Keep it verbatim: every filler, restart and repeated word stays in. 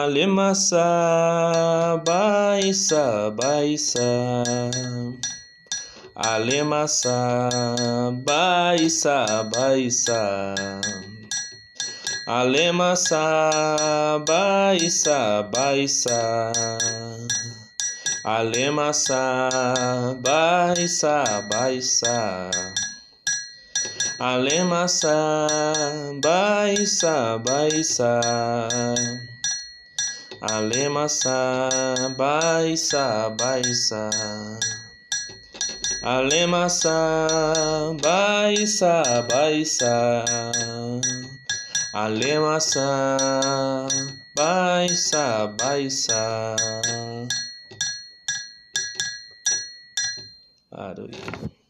Alemassa, baissa, baissa. Alemassa, baissa, baissa. Alemassa, baissa, baissa. Alemassa, baissa, baissa. Alemassa, baissa, baissa. Alemassa, baissa, baissa. Alemassa, baissa, baissa. Alemassa, baissa, baissa. Aleluia.